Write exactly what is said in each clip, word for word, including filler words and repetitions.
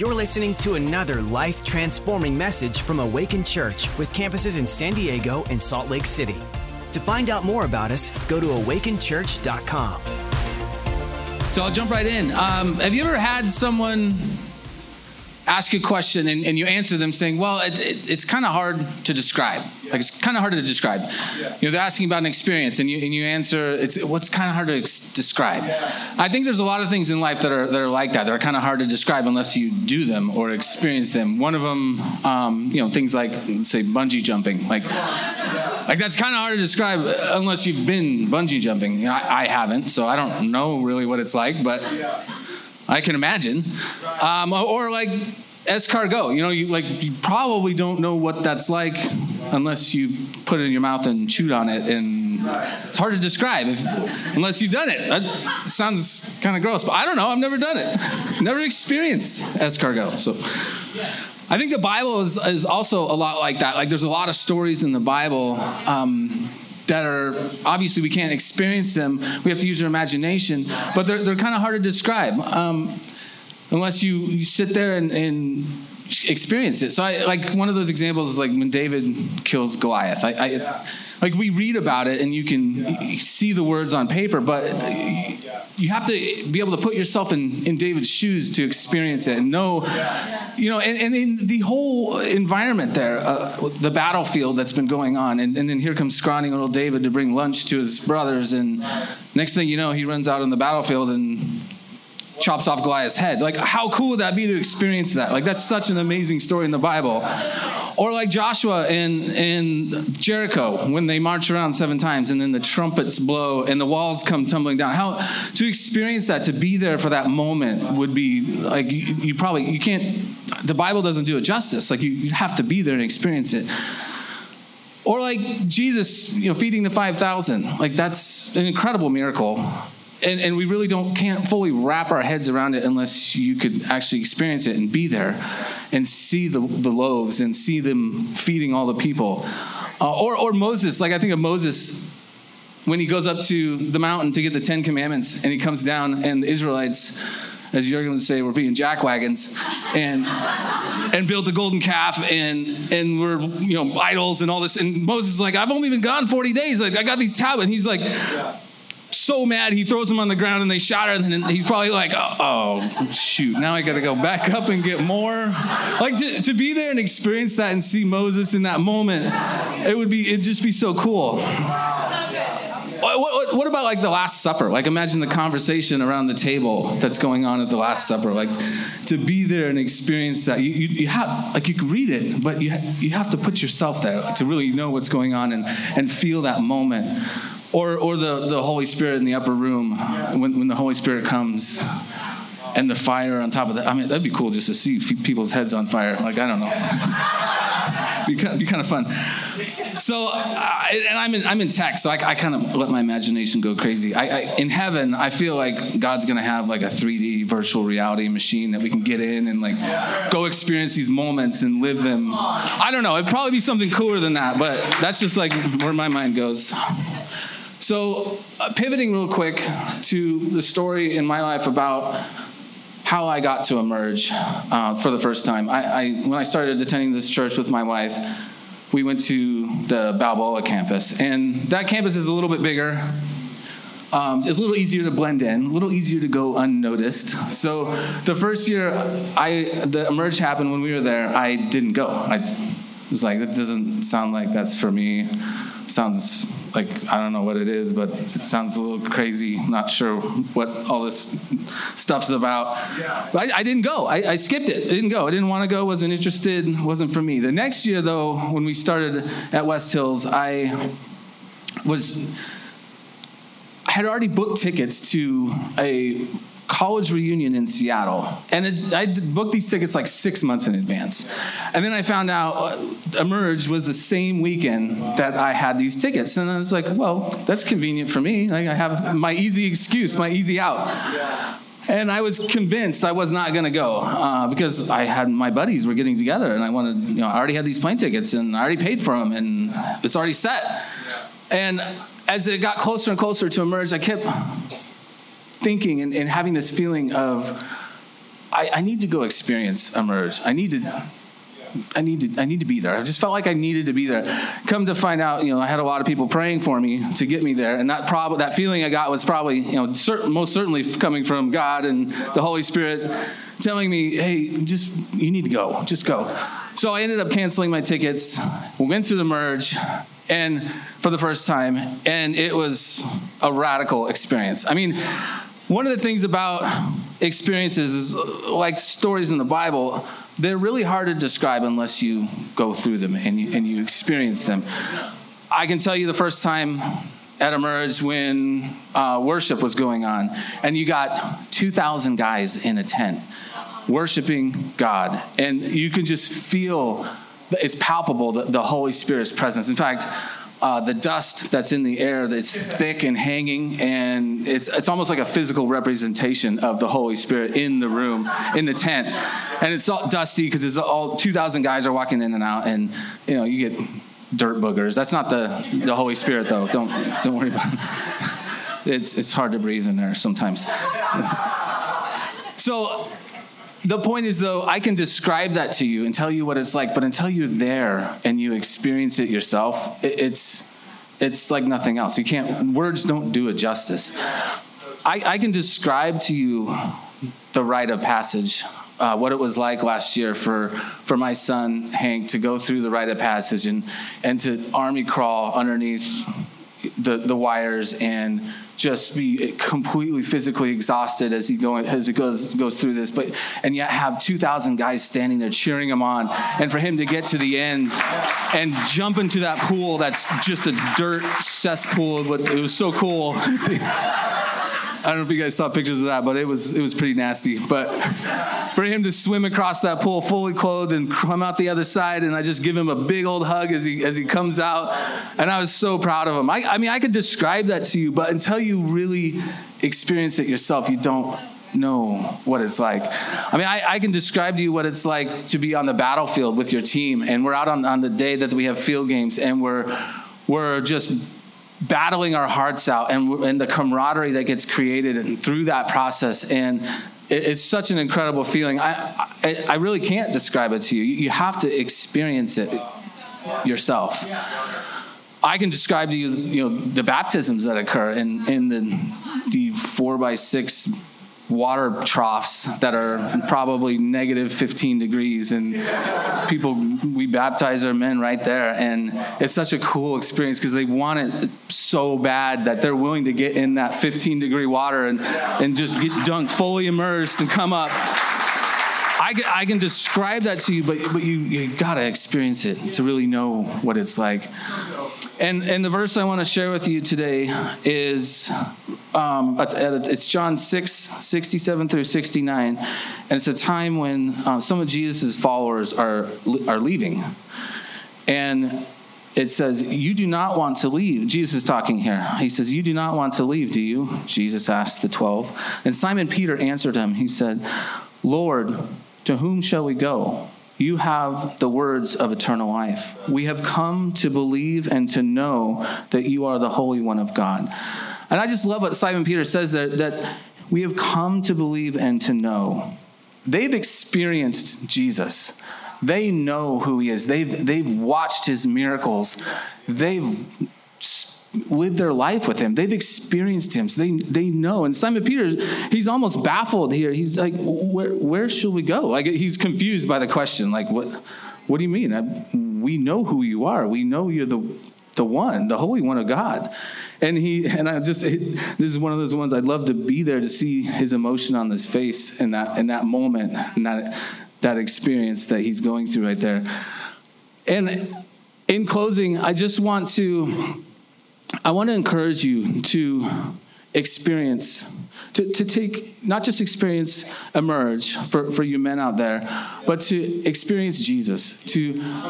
You're listening to another life-transforming message from Awaken Church with campuses in San Diego and Salt Lake City. To find out more about us, go to awaken church dot com. So I'll jump right in. Um, have you ever had someone ask you a question and, and you answer them saying, well, it, it, it's kind of hard to describe. Yeah. Like it's kind of hard to describe. Yeah. You know, they're asking about an experience and you and you answer, it's what's kind of hard to ex- describe. Yeah. I think there's a lot of things in life that are that are like that. They're kind of hard to describe unless you do them or experience them. One of them, um, you know, things like, let's say, bungee jumping. Like, yeah. like that's kind of hard to describe unless you've been bungee jumping. You know, I, I haven't, so I don't know really what it's like, but... Yeah. I can imagine. Um, or like escargot, you know, you like you probably don't know what that's like unless you put it in your mouth and chewed on it. And it's hard to describe if, unless you've done it. That sounds kind of gross, but I don't know. I've never done it. Never experienced escargot. So I think the Bible is, is also a lot like that. Like there's a lot of stories in the Bible um, that are, obviously we can't experience them. We have to use our imagination, but they're they're kind of hard to describe um, unless you, you sit there and, and experience it. So I, like one of those examples is like when David kills Goliath. I, I yeah. Like we read about it and you can yeah. you see the words on paper, but yeah. you have to be able to put yourself in, in David's shoes to experience it and know, yeah. you know, and, and in the whole environment there, uh, the battlefield that's been going on. And, and then here comes scrawny little David to bring lunch to his brothers. And next thing you know, he runs out on the battlefield and chops off Goliath's head. Like, how cool would that be to experience that? Like, that's such an amazing story in the Bible. Or like Joshua in, in Jericho, when they march around seven times and then the trumpets blow and the walls come tumbling down. How to experience that, to be there for that moment would be like, you, you probably, you can't, the Bible doesn't do it justice. Like you, you have to be there and experience it. Or like Jesus, you know, feeding the five thousand. Like that's an incredible miracle. And, and we really don't can't fully wrap our heads around it unless you could actually experience it and be there and see the, the loaves and see them feeding all the people. Uh, or or Moses, like I think of Moses when he goes up to the mountain to get the Ten Commandments and he comes down and the Israelites, as Jürgen would say, we're being jackwagons and and built a golden calf and and we're, you know, idols and all this. And Moses is like, I've only been gone forty days. Like I got these tablets. And he's like... so mad, he throws him on the ground and they shatter, and then he's probably like, oh, oh shoot, now I gotta go back up and get more. Like to, to be there and experience that and see Moses in that moment, it would be, it'd just be so cool. What, what, what about like the Last Supper? Like imagine the conversation around the table that's going on at the Last Supper. Like to be there and experience that. You, you, you have, like you can read it, but you, you have to put yourself there to really know what's going on and, and feel that moment. Or or the, the Holy Spirit in the upper room, when, when the Holy Spirit comes and the fire on top of that. I mean, that'd be cool just to see people's heads on fire. Like, I don't know. It'd be, kind, be kind of fun. So, uh, and I'm in, I'm in tech, so I, I kind of let my imagination go crazy. I, I in heaven, I feel like God's going to have like a three D virtual reality machine that we can get in and like go experience these moments and live them. I don't know. It'd probably be something cooler than that, but that's just like where my mind goes. So uh, pivoting real quick to the story in my life about how I got to Emerge uh, for the first time. I, I when I started attending this church with my wife, we went to the Balboa campus. And that campus is a little bit bigger. Um, it's a little easier to blend in, a little easier to go unnoticed. So the first year I the Emerge happened when we were there, I didn't go. I was like, that doesn't sound like that's for me. Sounds... like, I don't know what it is, but it sounds a little crazy. Not sure what all this stuff's about. But I, I didn't go. I, I skipped it. I didn't go. I didn't want to go. Wasn't interested. Wasn't for me. The next year, though, when we started at West Hills, I was I had already booked tickets to a college reunion in Seattle. And it, I booked these tickets like six months in advance. And then I found out Emerge was the same weekend that I had these tickets. And I was like, well, that's convenient for me. Like I have my easy excuse, my easy out. And I was convinced I was not going to go uh, because I had my buddies were getting together and I wanted, you know, I already had these plane tickets and I already paid for them and it's already set. And as it got closer and closer to Emerge, I kept... thinking and, and having this feeling of I, I need to go experience Emerge. I need to... I need to I need to be there. I just felt like I needed to be there. Come to find out, you know, I had a lot of people praying for me to get me there, and that prob- that feeling I got was probably, you know, cert- most certainly coming from God and the Holy Spirit telling me, hey, just, you need to go. Just go. So I ended up canceling my tickets, went to the Merge, and for the first time, and it was a radical experience. I mean, one of the things about experiences is, like stories in the Bible, they're really hard to describe unless you go through them and you, and you experience them. I can tell you the first time at Emerge when uh, worship was going on, and you got two thousand guys in a tent worshiping God, and you can just feel, it's palpable, the, the Holy Spirit's presence. In fact, Uh, the dust that's in the air, that's thick and hanging, and it's it's almost like a physical representation of the Holy Spirit in the room, in the tent. And it's all dusty because it's all two thousand guys are walking in and out, and you know, you get dirt boogers. That's not the, the Holy Spirit, though. Don't don't worry about it. It's it's hard to breathe in there sometimes. So the point is, though, I can describe that to you and tell you what it's like, but until you're there and you experience it yourself, it, it's it's like nothing else. You can't, words don't do it justice. I, I can describe to you the rite of passage, uh, what it was like last year for, for my son, Hank, to go through the rite of passage and, and to army crawl underneath the, the wires and just be completely physically exhausted as he going as it goes goes through this, but and yet have two thousand guys standing there cheering him on, and for him to get to the end and jump into that pool that's just a dirt cesspool. But it was so cool. I don't know if you guys saw pictures of that, but it was it was pretty nasty. But for him to swim across that pool fully clothed and come out the other side, and I just give him a big old hug as he as he comes out, and I was so proud of him. I, I mean, I could describe that to you, but until you really experience it yourself, you don't know what it's like. I mean, I, I can describe to you what it's like to be on the battlefield with your team, and we're out on, on the day that we have field games, and we're we're just battling our hearts out, and, and the camaraderie that gets created and through that process, and it's such an incredible feeling. I, I I really can't describe it to you. You have to experience it yourself. I can describe to you, you know, the baptisms that occur in, in the, the four by six water troughs that are probably negative fifteen degrees, and people, we baptize our men right there, and it's such a cool experience because they want it so bad that they're willing to get in that fifteen degree water and and just get dunked, fully immersed, and come up. I can, I can describe that to you, but but you, you gotta experience it to really know what it's like. And and the verse I want to share with you today is Um, it's John six, sixty-seven through sixty-nine, and it's a time when uh, some of Jesus' followers are are leaving, and it says, you do not want to leave. Jesus is talking here. He says, you do not want to leave, do you? Jesus asked the twelve, and Simon Peter answered him. He said, Lord, to whom shall we go? You have the words of eternal life. We have come to believe and to know that you are the Holy One of God. And I just love what Simon Peter says there, that we have come to believe and to know. They've experienced Jesus. They know who he is. They've, they've watched his miracles. They've lived their life with him. They've experienced him. So they, they know. And Simon Peter, he's almost baffled here. He's like, where, where should we go? Like, he's confused by the question. Like, what, what do you mean? I, we know who you are. We know you're the... the one, the Holy One of God. And he, and I just, it, this is one of those ones, I'd love to be there to see his emotion on his face in that, in that moment, and that, that experience that he's going through right there. And in closing, I just want to, I want to encourage you to experience, to, to take, not just experience Emerge for, for you men out there, but to experience Jesus, to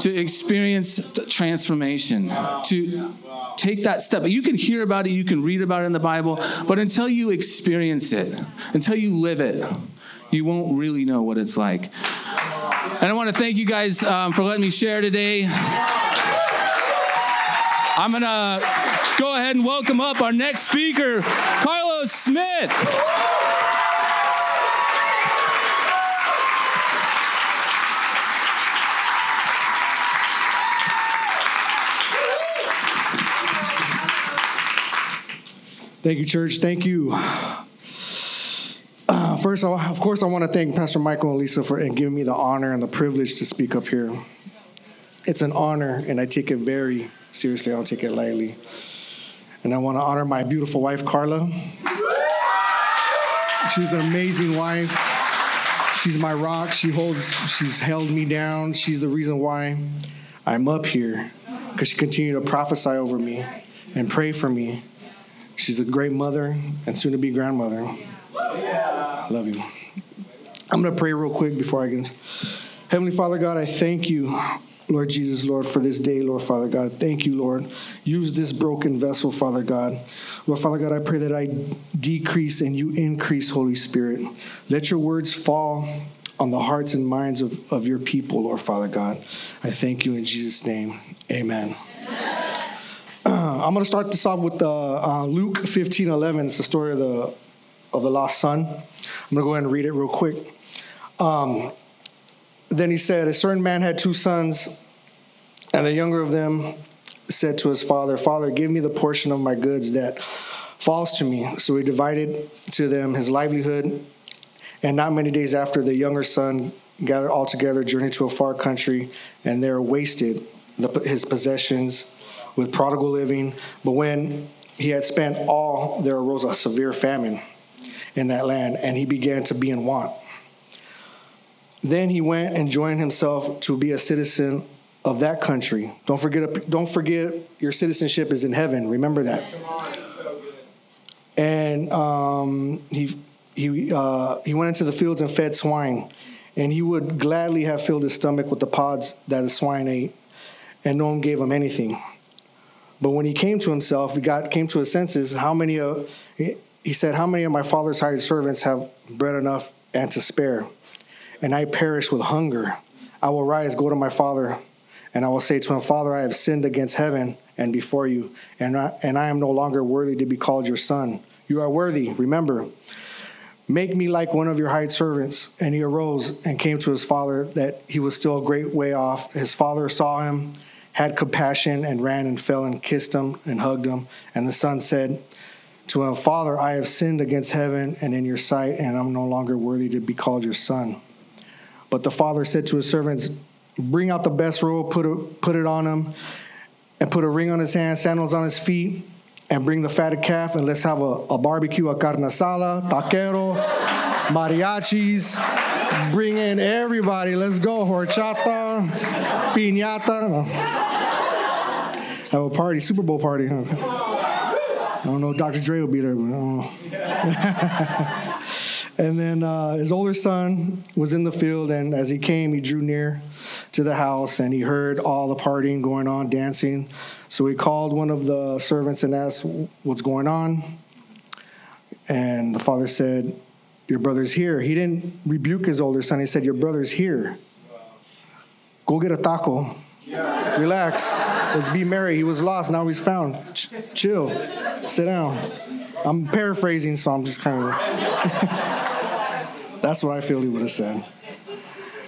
to experience transformation, to take that step. You can hear about it, you can read about it in the Bible, but until you experience it, until you live it, you won't really know what it's like. And I want to thank you guys um, for letting me share today. I'm going to go ahead and welcome up our next speaker, Kylo Smith. Thank you, church. Thank you. Uh, first, of, all, of course, I want to thank Pastor Michael and Lisa for and giving me the honor and the privilege to speak up here. It's an honor, and I take it very seriously. I don't take it lightly. And I want to honor my beautiful wife, Carla. She's an amazing wife. She's my rock. She holds, she's held me down. She's the reason why I'm up here, because she continued to prophesy over me and pray for me. She's a great mother and soon-to-be grandmother. I love you. I'm going to pray real quick before I get. Heavenly Father God, I thank you, Lord Jesus, Lord, for this day, Lord Father God. Thank you, Lord. Use this broken vessel, Father God. Lord Father God, I pray that I decrease and you increase, Holy Spirit. Let your words fall on the hearts and minds of, of your people, Lord Father God. I thank you in Jesus' name. Amen. I'm going to start this off with uh, uh, Luke fifteen eleven. It's the story of the of the lost son. I'm going to go ahead and read it real quick. Um, then he said, a certain man had two sons, and the younger of them said to his father, Father, give me the portion of my goods that falls to me. So he divided to them his livelihood, and not many days after, the younger son gathered all together, journeyed to a far country, and there wasted the, his possessions with prodigal living. But when he had spent all, there arose a severe famine in that land, and he began to be in want. Then he went and joined himself to be a citizen of that country. Don't forget, don't forget your citizenship is in heaven. Remember that. And um, he he uh, he went into the fields and fed swine, and he would gladly have filled his stomach with the pods that the swine ate, and no one gave him anything. But when he came to himself, he got came to his senses. How many of, he said, how many of my father's hired servants have bread enough and to spare? And I perish with hunger. I will rise, go to my father, and I will say to him, Father, I have sinned against heaven and before you, and I, and I am no longer worthy to be called your son. You are worthy, remember. Make me like one of your hired servants. And he arose and came to his father, that he was still a great way off. His father saw him, had compassion, and ran and fell and kissed him and hugged him. And the son said to him, Father, I have sinned against heaven and in your sight, and I'm no longer worthy to be called your son. But the father said to his servants, bring out the best robe, put, a, put it on him, and put a ring on his hand, sandals on his feet, and bring the fatted calf, and let's have a, a barbecue, a carne asada, taquero, mariachis. Bring in everybody. Let's go. Horchata, piñata. Have a party, Super Bowl party. Huh? I don't know if Doctor Dre will be there, but I don't know. And then uh, his older son was in the field, and as he came, he drew near to the house, and he heard all the partying going on, dancing. So he called one of the servants and asked what's going on. And the father said, your brother's here. He didn't rebuke his older son. He said, your brother's here. Go get a taco. Yeah. Relax. Let's be merry. He was lost. Now he's found. Ch- chill. Sit down. I'm paraphrasing, so I'm just kind of. That's what I feel he would have said.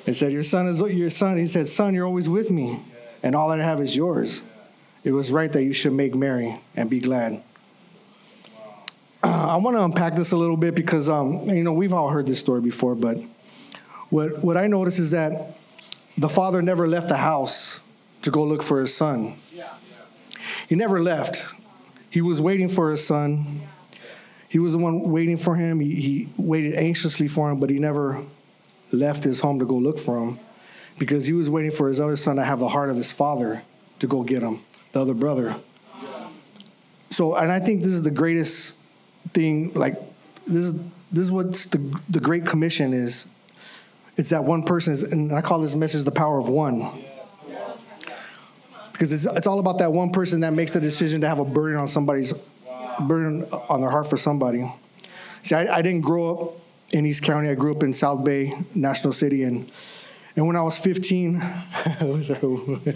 He said, your son is your son. He said, son, you're always with me, and all I have is yours. It was right that you should make merry and be glad. Uh, I want to unpack this a little bit because, um, you know, we've all heard this story before, but what what I noticed is that the father never left the house to go look for his son. He never left. He was waiting for his son. He was the one waiting for him. He, he waited anxiously for him, but he never left his home to go look for him because he was waiting for his other son to have the heart of his father to go get him, the other brother. So, and I think this is the greatest thing, like this is this is what the the Great Commission is. It's that one person is, and I call this message the power of one, because it's it's all about that one person that makes the decision to have a burden on somebody's burden on their heart for somebody. See, I, I didn't grow up in East County. I grew up in South Bay, National City, and and when I was fifteen, when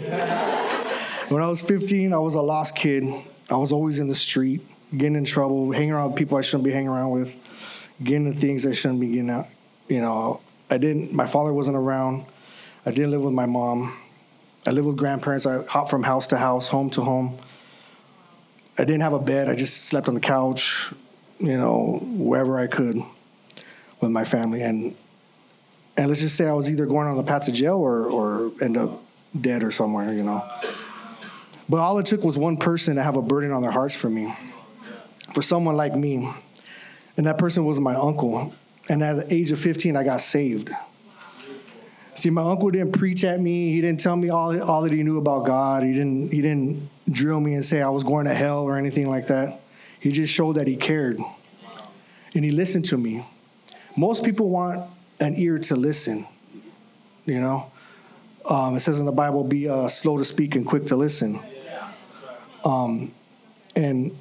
I was fifteen, I was a lost kid. I was always in the street, getting in trouble, hanging around with people I shouldn't be hanging around with, getting the things I shouldn't be getting out. You know, I didn't, my father wasn't around. I didn't live with my mom. I lived with grandparents. I hopped from house to house, home to home. I didn't have a bed. I just slept on the couch, you know, wherever I could with my family. And and let's just say I was either going on the path to jail or, or end up dead or somewhere, you know. But all it took was one person to have a burden on their hearts for me, for someone like me. And that person was my uncle. And at the age of fifteen, I got saved. See, my uncle didn't preach at me. He didn't tell me all, all that he knew about God. He didn't, he didn't drill me and say I was going to hell or anything like that. He just showed that he cared. And he listened to me. Most people want an ear to listen, you know. Um, it says in the Bible, be uh, slow to speak and quick to listen. Um, and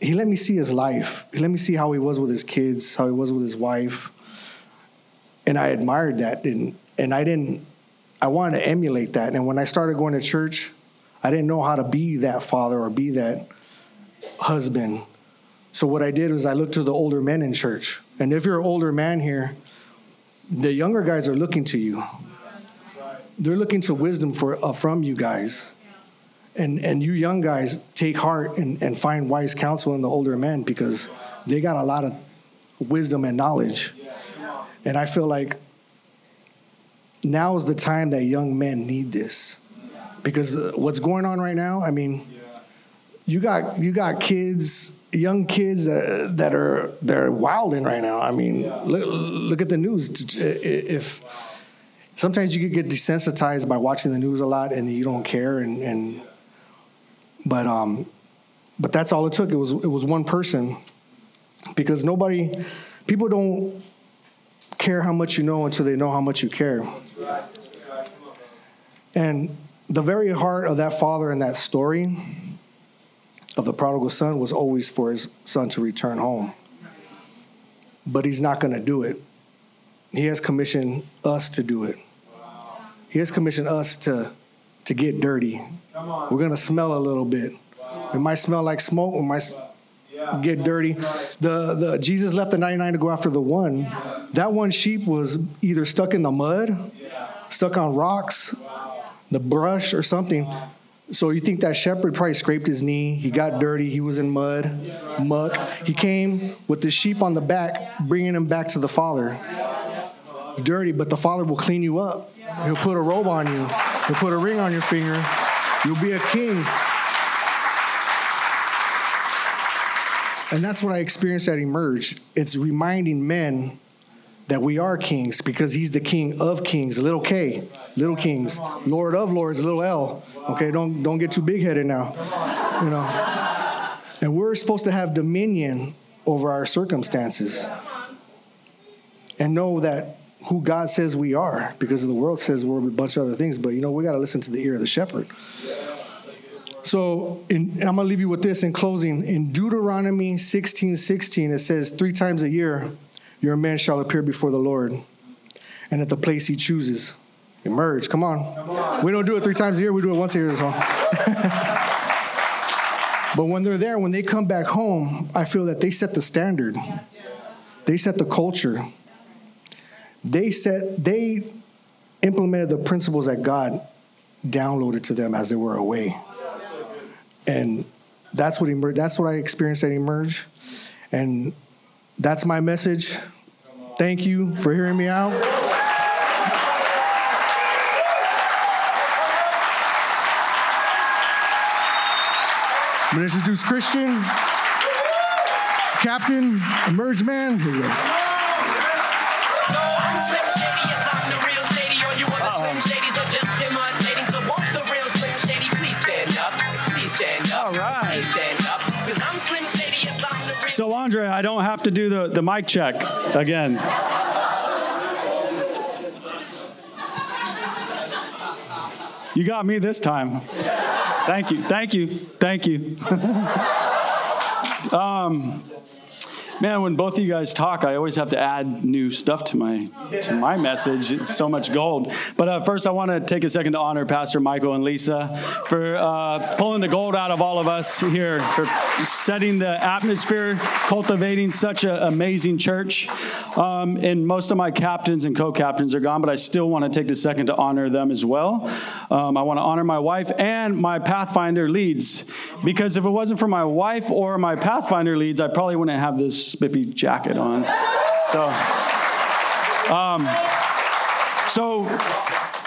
he let me see his life. He let me see how he was with his kids, how he was with his wife. And I admired that, and And I didn't, I wanted to emulate that. And when I started going to church, I didn't know how to be that father or be that husband. So what I did was I looked to the older men in church. And if you're an older man here, the younger guys are looking to you. They're looking to wisdom for, uh, from you guys. And and you young guys take heart and, and find wise counsel in the older men, because they got a lot of wisdom and knowledge. And I feel like now is the time that young men need this, because what's going on right now, I mean, you got you got kids, young kids that that are they're wilding right now. I mean, look, look at the news. If sometimes you could get desensitized by watching the news a lot, and you don't care, and, and but um, but that's all it took. It was it was one person, because nobody, people don't care how much you know until they know how much you care. And the very heart of that father in that story of the prodigal son was always for his son to return home. But he's not going to do it. He has commissioned us to do it. He has commissioned us to, to get dirty. We're going to smell a little bit. It might smell like smoke. It might get dirty. The, the Jesus left the ninety-nine to go after the one. That one sheep was either stuck in the mud, stuck on rocks, the brush or something. So you think that shepherd probably scraped his knee. He got dirty. He was in mud, muck. He came with the sheep on the back, bringing him back to the father. Dirty, but the father will clean you up. He'll put a robe on you. He'll put a ring on your finger. You'll be a king. And that's what I experienced at Emerge. It's reminding men that we are kings, because he's the King of Kings, little K, little kings, Lord of Lords, little L. Okay, don't don't get too big-headed now, you know. And we're supposed to have dominion over our circumstances and know that who God says we are, because the world says we're a bunch of other things. But, you know, we got to listen to the ear of the shepherd. So in, and I'm going to leave you with this in closing. In Deuteronomy sixteen sixteen, it says, three times a year your men shall appear before the Lord and at the place he chooses. Emerge. Come on. Come on. We don't do it three times a year. We do it once a year. This one. But when they're there, when they come back home, I feel that they set the standard. They set the culture. They set, they implemented the principles that God downloaded to them as they were away. And that's what emerge, that's what I experienced at Emerge. And that's my message. Thank you for hearing me out. I'm going to introduce Christian, Captain, Emerge Man. Here we go. All right. So, Andre, I don't have to do the, the mic check again. You got me this time. Thank you. Thank you. Thank you. um, Man, when both of you guys talk, I always have to add new stuff to my to my message. It's so much gold. But uh, first, I want to take a second to honor Pastor Michael and Lisa for uh, pulling the gold out of all of us here, for setting the atmosphere, cultivating such an amazing church. Um, and most of my captains and co-captains are gone, but I still want to take a second to honor them as well. Um, I want to honor my wife and my Pathfinder leads, because if it wasn't for my wife or my Pathfinder leads, I probably wouldn't have this spiffy jacket on. So, um, so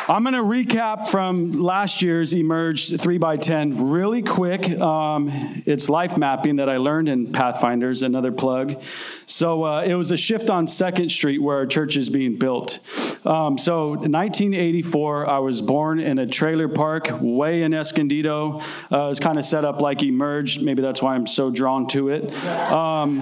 I'm going to recap from last year's Emerge three by ten really quick. Um, it's life mapping that I learned in Pathfinders, another plug. So uh, it was a shift on second street where our church is being built. Um, so in nineteen eighty-four, I was born in a trailer park way in Escondido. Uh, it's kind of set up like Emerge. Maybe that's why I'm so drawn to it. Um,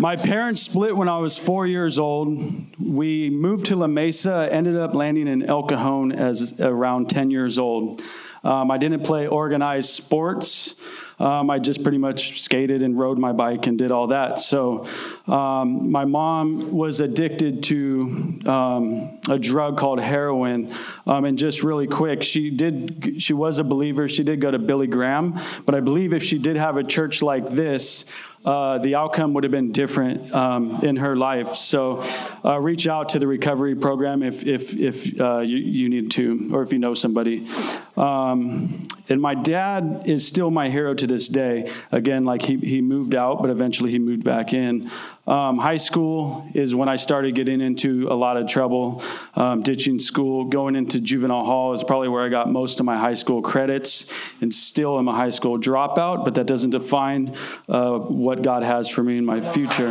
my parents split when I was four years old. We moved to La Mesa, ended up landing in El Cajon as around ten years old. Um, I didn't play organized sports. Um, I just pretty much skated and rode my bike and did all that. So um, my mom was addicted to um, a drug called heroin. Um, and just really quick, she did. She was a believer. She did go to Billy Graham. But I believe if she did have a church like this, uh, the outcome would have been different um, in her life. So uh, reach out to the recovery program if if, if uh, you, you need to, or if you know somebody. Um, and my dad is still my hero to this day. Again, like he, he moved out, but eventually he moved back in. Um, high school is when I started getting into a lot of trouble, um, ditching school, going into juvenile hall is probably where I got most of my high school credits, and still am a high school dropout, but that doesn't define uh, what God has for me in my future.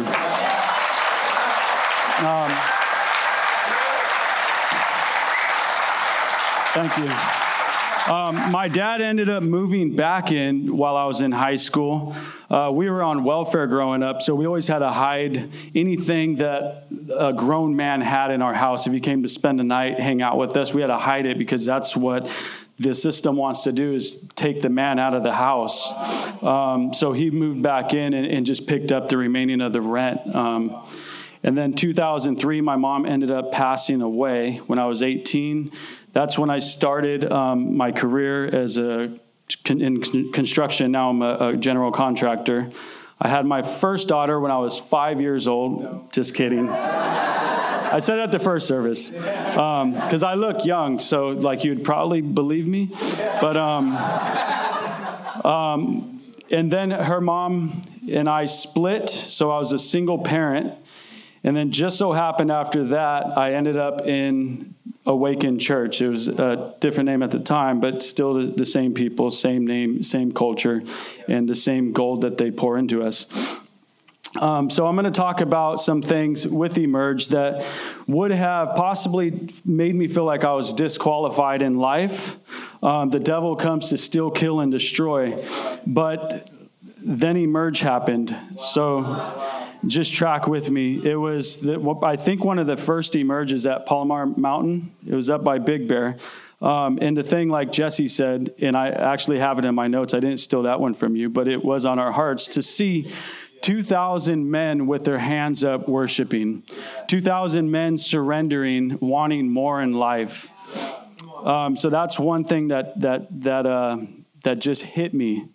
Um, thank you. Um, my dad ended up moving back in while I was in high school. Uh, we were on welfare growing up, so we always had to hide anything that a grown man had in our house. If he came to spend a night, hang out with us, we had to hide it, because that's what the system wants to do, is take the man out of the house. Um, so he moved back in and, and just picked up the remaining of the rent. Um, and then two thousand three, my mom ended up passing away when I was eighteen. That's when I started um, my career as a con- in con- construction. Now I'm a, a general contractor. I had my first daughter when I was five years old. No. Just kidding. I said that the first service because um, I look young, so like you'd probably believe me. But um, um, and then her mom and I split, so I was a single parent. And then just so happened after that, I ended up in Awaken Church. It was a different name at the time, but still the, the same people, same name, same culture, and the same gold that they pour into us. Um, so I'm going to talk about some things with Emerge that would have possibly made me feel like I was disqualified in life. Um, the devil comes to steal, kill, and destroy. But then Emerge happened. So just track with me. It was, the, I think, one of the first Emerges at Palomar Mountain. It was up by Big Bear. Um, and the thing, like Jesse said, and I actually have it in my notes. I didn't steal that one from you, but it was on our hearts to see two thousand men with their hands up worshiping, two thousand men surrendering, wanting more in life. Um, so that's one thing that that that uh, that just hit me,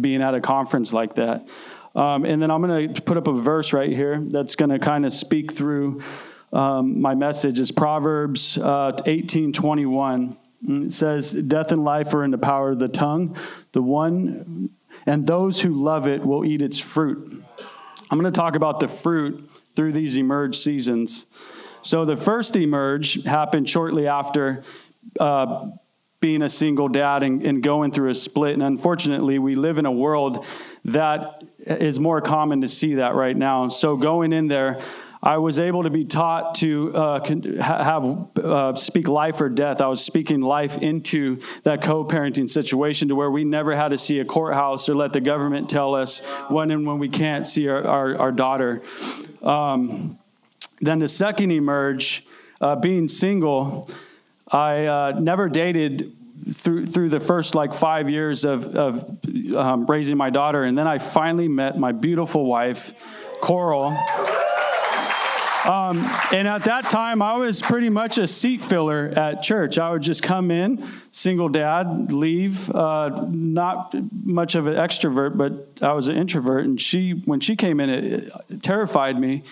being at a conference like that. Um, and then I'm going to put up a verse right here that's going to kind of speak through um, my message. It's Proverbs uh, eighteen twenty-one. It says, "Death and life are in the power of the tongue. The one and those who love it will eat its fruit." I'm going to talk about the fruit through these Emerge seasons. So the first Emerge happened shortly after uh, being a single dad and, and going through a split. And unfortunately, we live in a world that is more common to see that right now. So going in there, I was able to be taught to uh, have uh, speak life or death. I was speaking life into that co-parenting situation, to where we never had to see a courthouse or let the government tell us when and when we can't see our, our, our daughter. Um, then the second Emerge, uh, being single, I uh, never dated through through the first like five years of, of um, raising my daughter. And then I finally met my beautiful wife, Coral. Um, and at that time, I was pretty much a seat filler at church. I would just come in, single dad, leave, uh, not much of an extrovert, but I was an introvert. And she, when she came in, it, it terrified me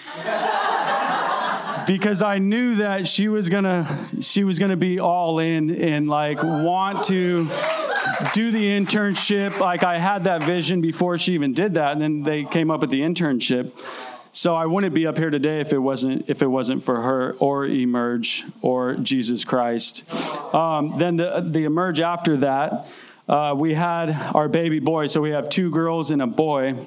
because I knew that she was gonna, she was gonna be all in and like want to do the internship. Like I had that vision before she even did that. And then they came up with the internship. So I wouldn't be up here today if it wasn't if it wasn't for her or Emerge or Jesus Christ. Um, then the the Emerge after that, uh, we had our baby boy. So we have two girls and a boy.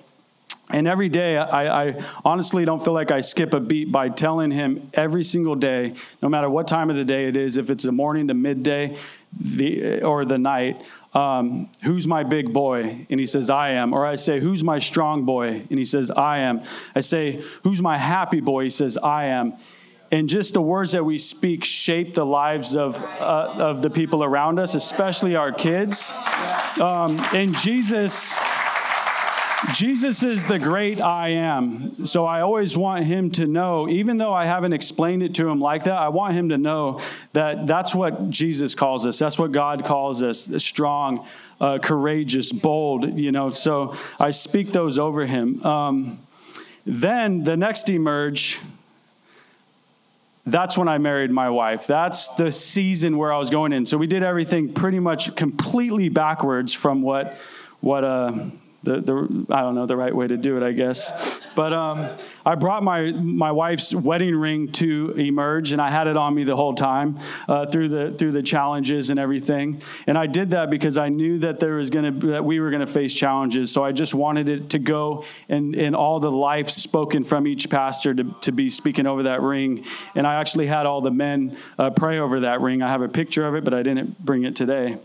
And every day, I, I honestly don't feel like I skip a beat by telling him every single day, no matter what time of the day it is, if it's the morning to midday the or the night, um, who's my big boy? And he says, I am. Or I say, who's my strong boy? And he says, I am. I say, who's my happy boy? He says, I am. And just the words that we speak shape the lives of uh, of the people around us, especially our kids. Um, and Jesus... Jesus is the great I am. So I always want him to know, even though I haven't explained it to him like that, I want him to know that that's what Jesus calls us. That's what God calls us, strong, uh, courageous, bold, you know. So I speak those over him. Um, then the next Emerge, that's when I married my wife. That's the season where I was going in. So we did everything pretty much completely backwards from what, what, uh, The, the, I don't know the right way to do it, I guess. But um, I brought my, my wife's wedding ring to Emerge, and I had it on me the whole time uh, through the through the challenges and everything. And I did that because I knew that there was gonna that we were gonna face challenges. So I just wanted it to go, and and all the life spoken from each pastor to to be speaking over that ring. And I actually had all the men uh, pray over that ring. I have a picture of it, but I didn't bring it today.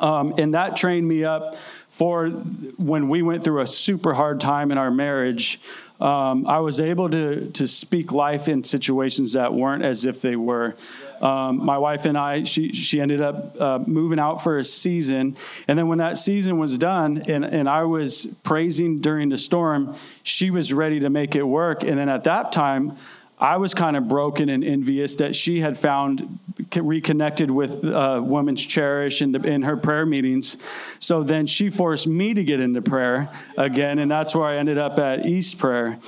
Um, and that trained me up for when we went through a super hard time in our marriage. Um, I was able to to speak life in situations that weren't as if they were. Um, my wife and I, she she ended up uh, moving out for a season. And then when that season was done and, and I was praising during the storm, she was ready to make it work. And then at that time, I was kind of broken and envious that she had found, reconnected with uh, Women's Cherish in, the, in her prayer meetings. So then she forced me to get into prayer again, and that's where I ended up at East Prayer.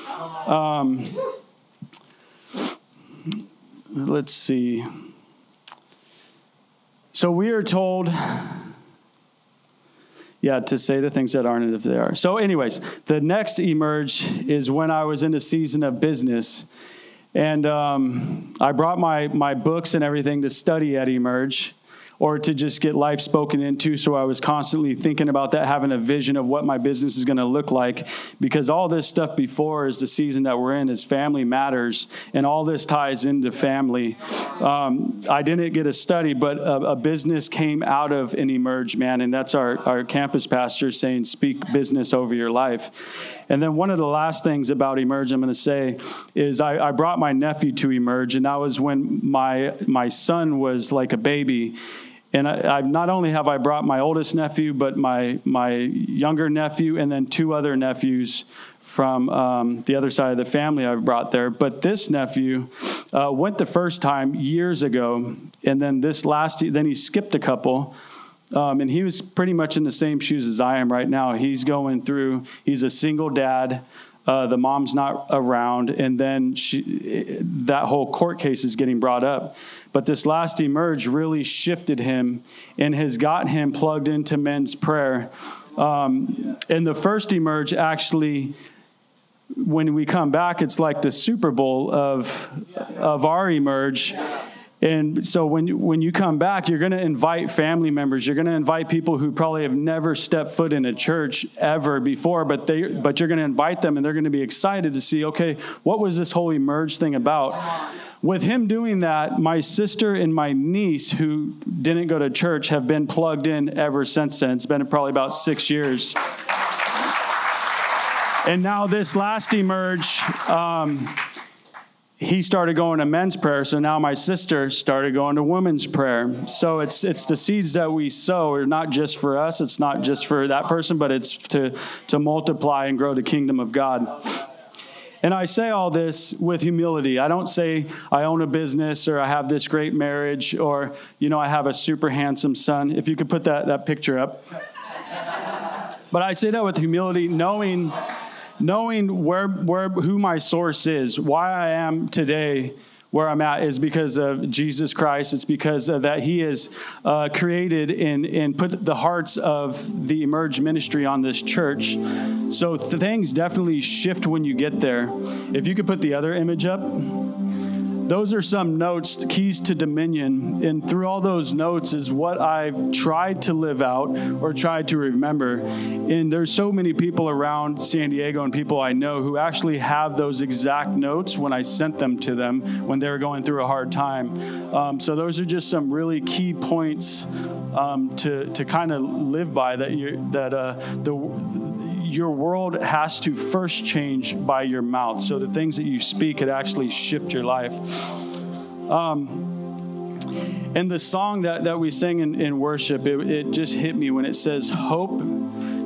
Um, let's see. So we are told... Yeah, to say the things that aren't if they are. So anyways, the next Emerge is when I was in a season of business. And um, I brought my, my books and everything to study at Emerge, or to just get life spoken into. So I was constantly thinking about that, having a vision of what my business is going to look like, because all this stuff before is the season that we're in is family matters, and all this ties into family. Um, I didn't get a study, but a, a business came out of an Emerge, man, and that's our, our campus pastor saying, speak business over your life. And then one of the last things about Emerge I'm going to say is I, I brought my nephew to Emerge, and that was when my my son was like a baby. And I, I've not only have I brought my oldest nephew, but my my younger nephew, and then two other nephews from um, the other side of the family I've brought there. But this nephew uh, went the first time years ago, and then this last then he skipped a couple. Um, and he was pretty much in the same shoes as I am right now. He's going through, he's a single dad. Uh, the mom's not around. And then she, that whole court case is getting brought up. But this last Emerge really shifted him and has got him plugged into men's prayer. Um, and the first Emerge actually... when we come back, it's like the Super Bowl of, of our Emerge. And so when, when you come back, you're going to invite family members. You're going to invite people who probably have never stepped foot in a church ever before, but they but you're going to invite them, and they're going to be excited to see, okay, what was this whole Emerge thing about? With him doing that, my sister and my niece, who didn't go to church, have been plugged in ever since then. It's been probably about six years. And now this last Emerge... Um, he started going to men's prayer, so now my sister started going to women's prayer. So it's it's the seeds that we sow are not just for us, it's not just for that person, but it's to, to multiply and grow the kingdom of God. And I say all this with humility. I don't say I own a business or I have this great marriage or, you know, I have a super handsome son. If you could put that, that picture up. But I say that with humility, knowing knowing where where who my source is, why I am today where I'm at is because of Jesus Christ. It's because of that he has uh, created and, and put the hearts of the Emerge ministry on this church. So th- things definitely shift when you get there. If you could put the other image up. Those are some notes, keys to dominion. And through all those notes is what I've tried to live out or tried to remember. And there's so many people around San Diego and people I know who actually have those exact notes when I sent them to them when they were going through a hard time. Um, so those are just some really key points um, to to kind of live by, that you that uh, the your world has to first change by your mouth. So the things that you speak could actually shift your life. Um, and the song that, that we sing in, in worship, it, it just hit me when it says hope.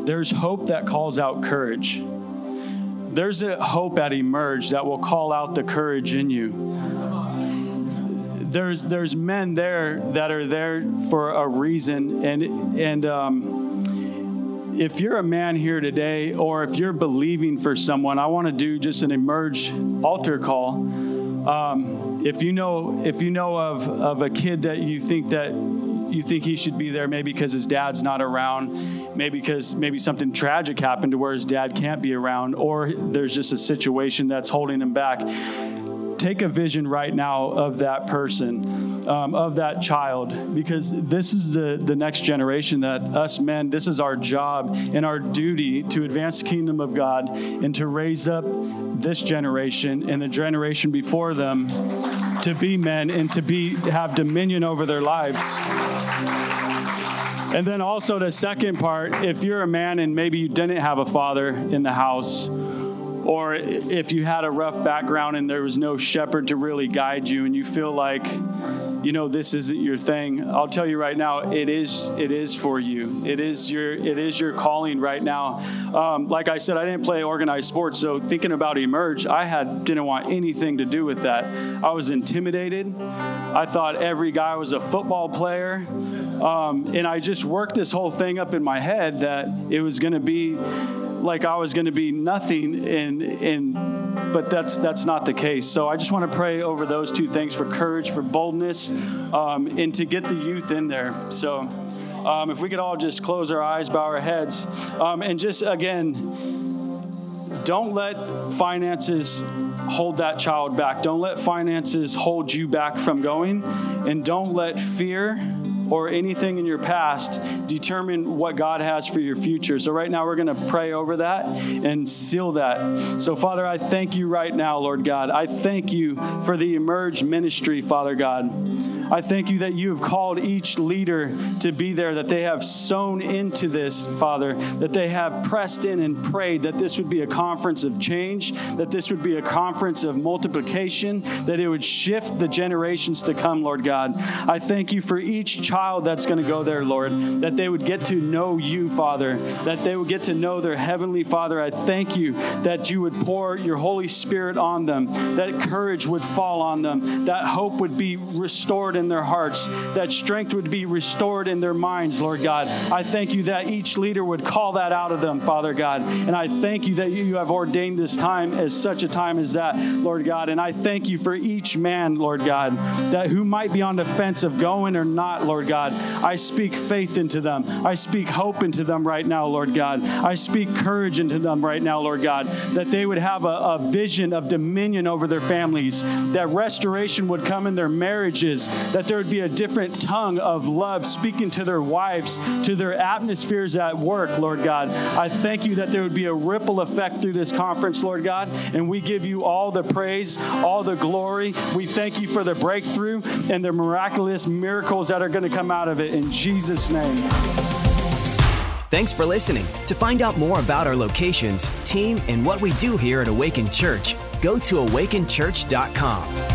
There's hope that calls out courage. There's a hope at Emerge that will call out the courage in you. There's there's men there that are there for a reason. And, and, um, if you're a man here today, or if you're believing for someone, I want to do just an Emerge altar call. Um, if you know, if you know of, of a kid that you think that you think he should be there, maybe because his dad's not around, maybe because maybe something tragic happened to where his dad can't be around, or there's just a situation that's holding him back. Take a vision right now of that person, um, of that child, because this is the, the next generation that us men, this is our job and our duty to advance the kingdom of God and to raise up this generation and the generation before them to be men and to be have dominion over their lives. And then also the second part, if you're a man and maybe you didn't have a father in the house, or if you had a rough background and there was no shepherd to really guide you and you feel like, you know, this isn't your thing, I'll tell you right now, it is it is for you. It is your it is your calling right now. Um, like I said, I didn't play organized sports, so thinking about Emerge, I had didn't want anything to do with that. I was intimidated. I thought every guy was a football player. Um, and I just worked this whole thing up in my head that it was going to be like I was going to be nothing, and and but that's that's not the case. So I just want to pray over those two things for courage, for boldness, um, and to get the youth in there. So um, if we could all just close our eyes, bow our heads, um, and just again, don't let finances hold that child back. Don't let finances hold you back from going, and don't let fear or anything in your past determine what God has for your future. So right now we're going to pray over that and seal that. So Father, I thank you right now, Lord God. I thank you for the Emerge ministry, Father God. I thank you that you have called each leader to be there, that they have sown into this, Father, that they have pressed in and prayed that this would be a conference of change, that this would be a conference of multiplication, that it would shift the generations to come, Lord God. I thank you for each child that's going to go there, Lord, that they would get to know you, Father, that they would get to know their Heavenly Father. I thank you that you would pour your Holy Spirit on them, that courage would fall on them, that hope would be restored in their hearts, that strength would be restored in their minds, Lord God. I thank you that each leader would call that out of them, Father God. And I thank you that you have ordained this time as such a time as that, Lord God. And I thank you for each man, Lord God, that who might be on the fence of going or not, Lord God. God, I speak faith into them. I speak hope into them right now, Lord God. I speak courage into them right now, Lord God, that they would have a, a vision of dominion over their families, that restoration would come in their marriages, that there would be a different tongue of love speaking to their wives, to their atmospheres at work, Lord God. I thank you that there would be a ripple effect through this conference, Lord God, and we give you all the praise, all the glory. We thank you for the breakthrough and the miraculous miracles that are going to come out of it in Jesus' name. Thanks for listening. To find out more about our locations, team, and what we do here at Awaken Church, go to awaken church dot com.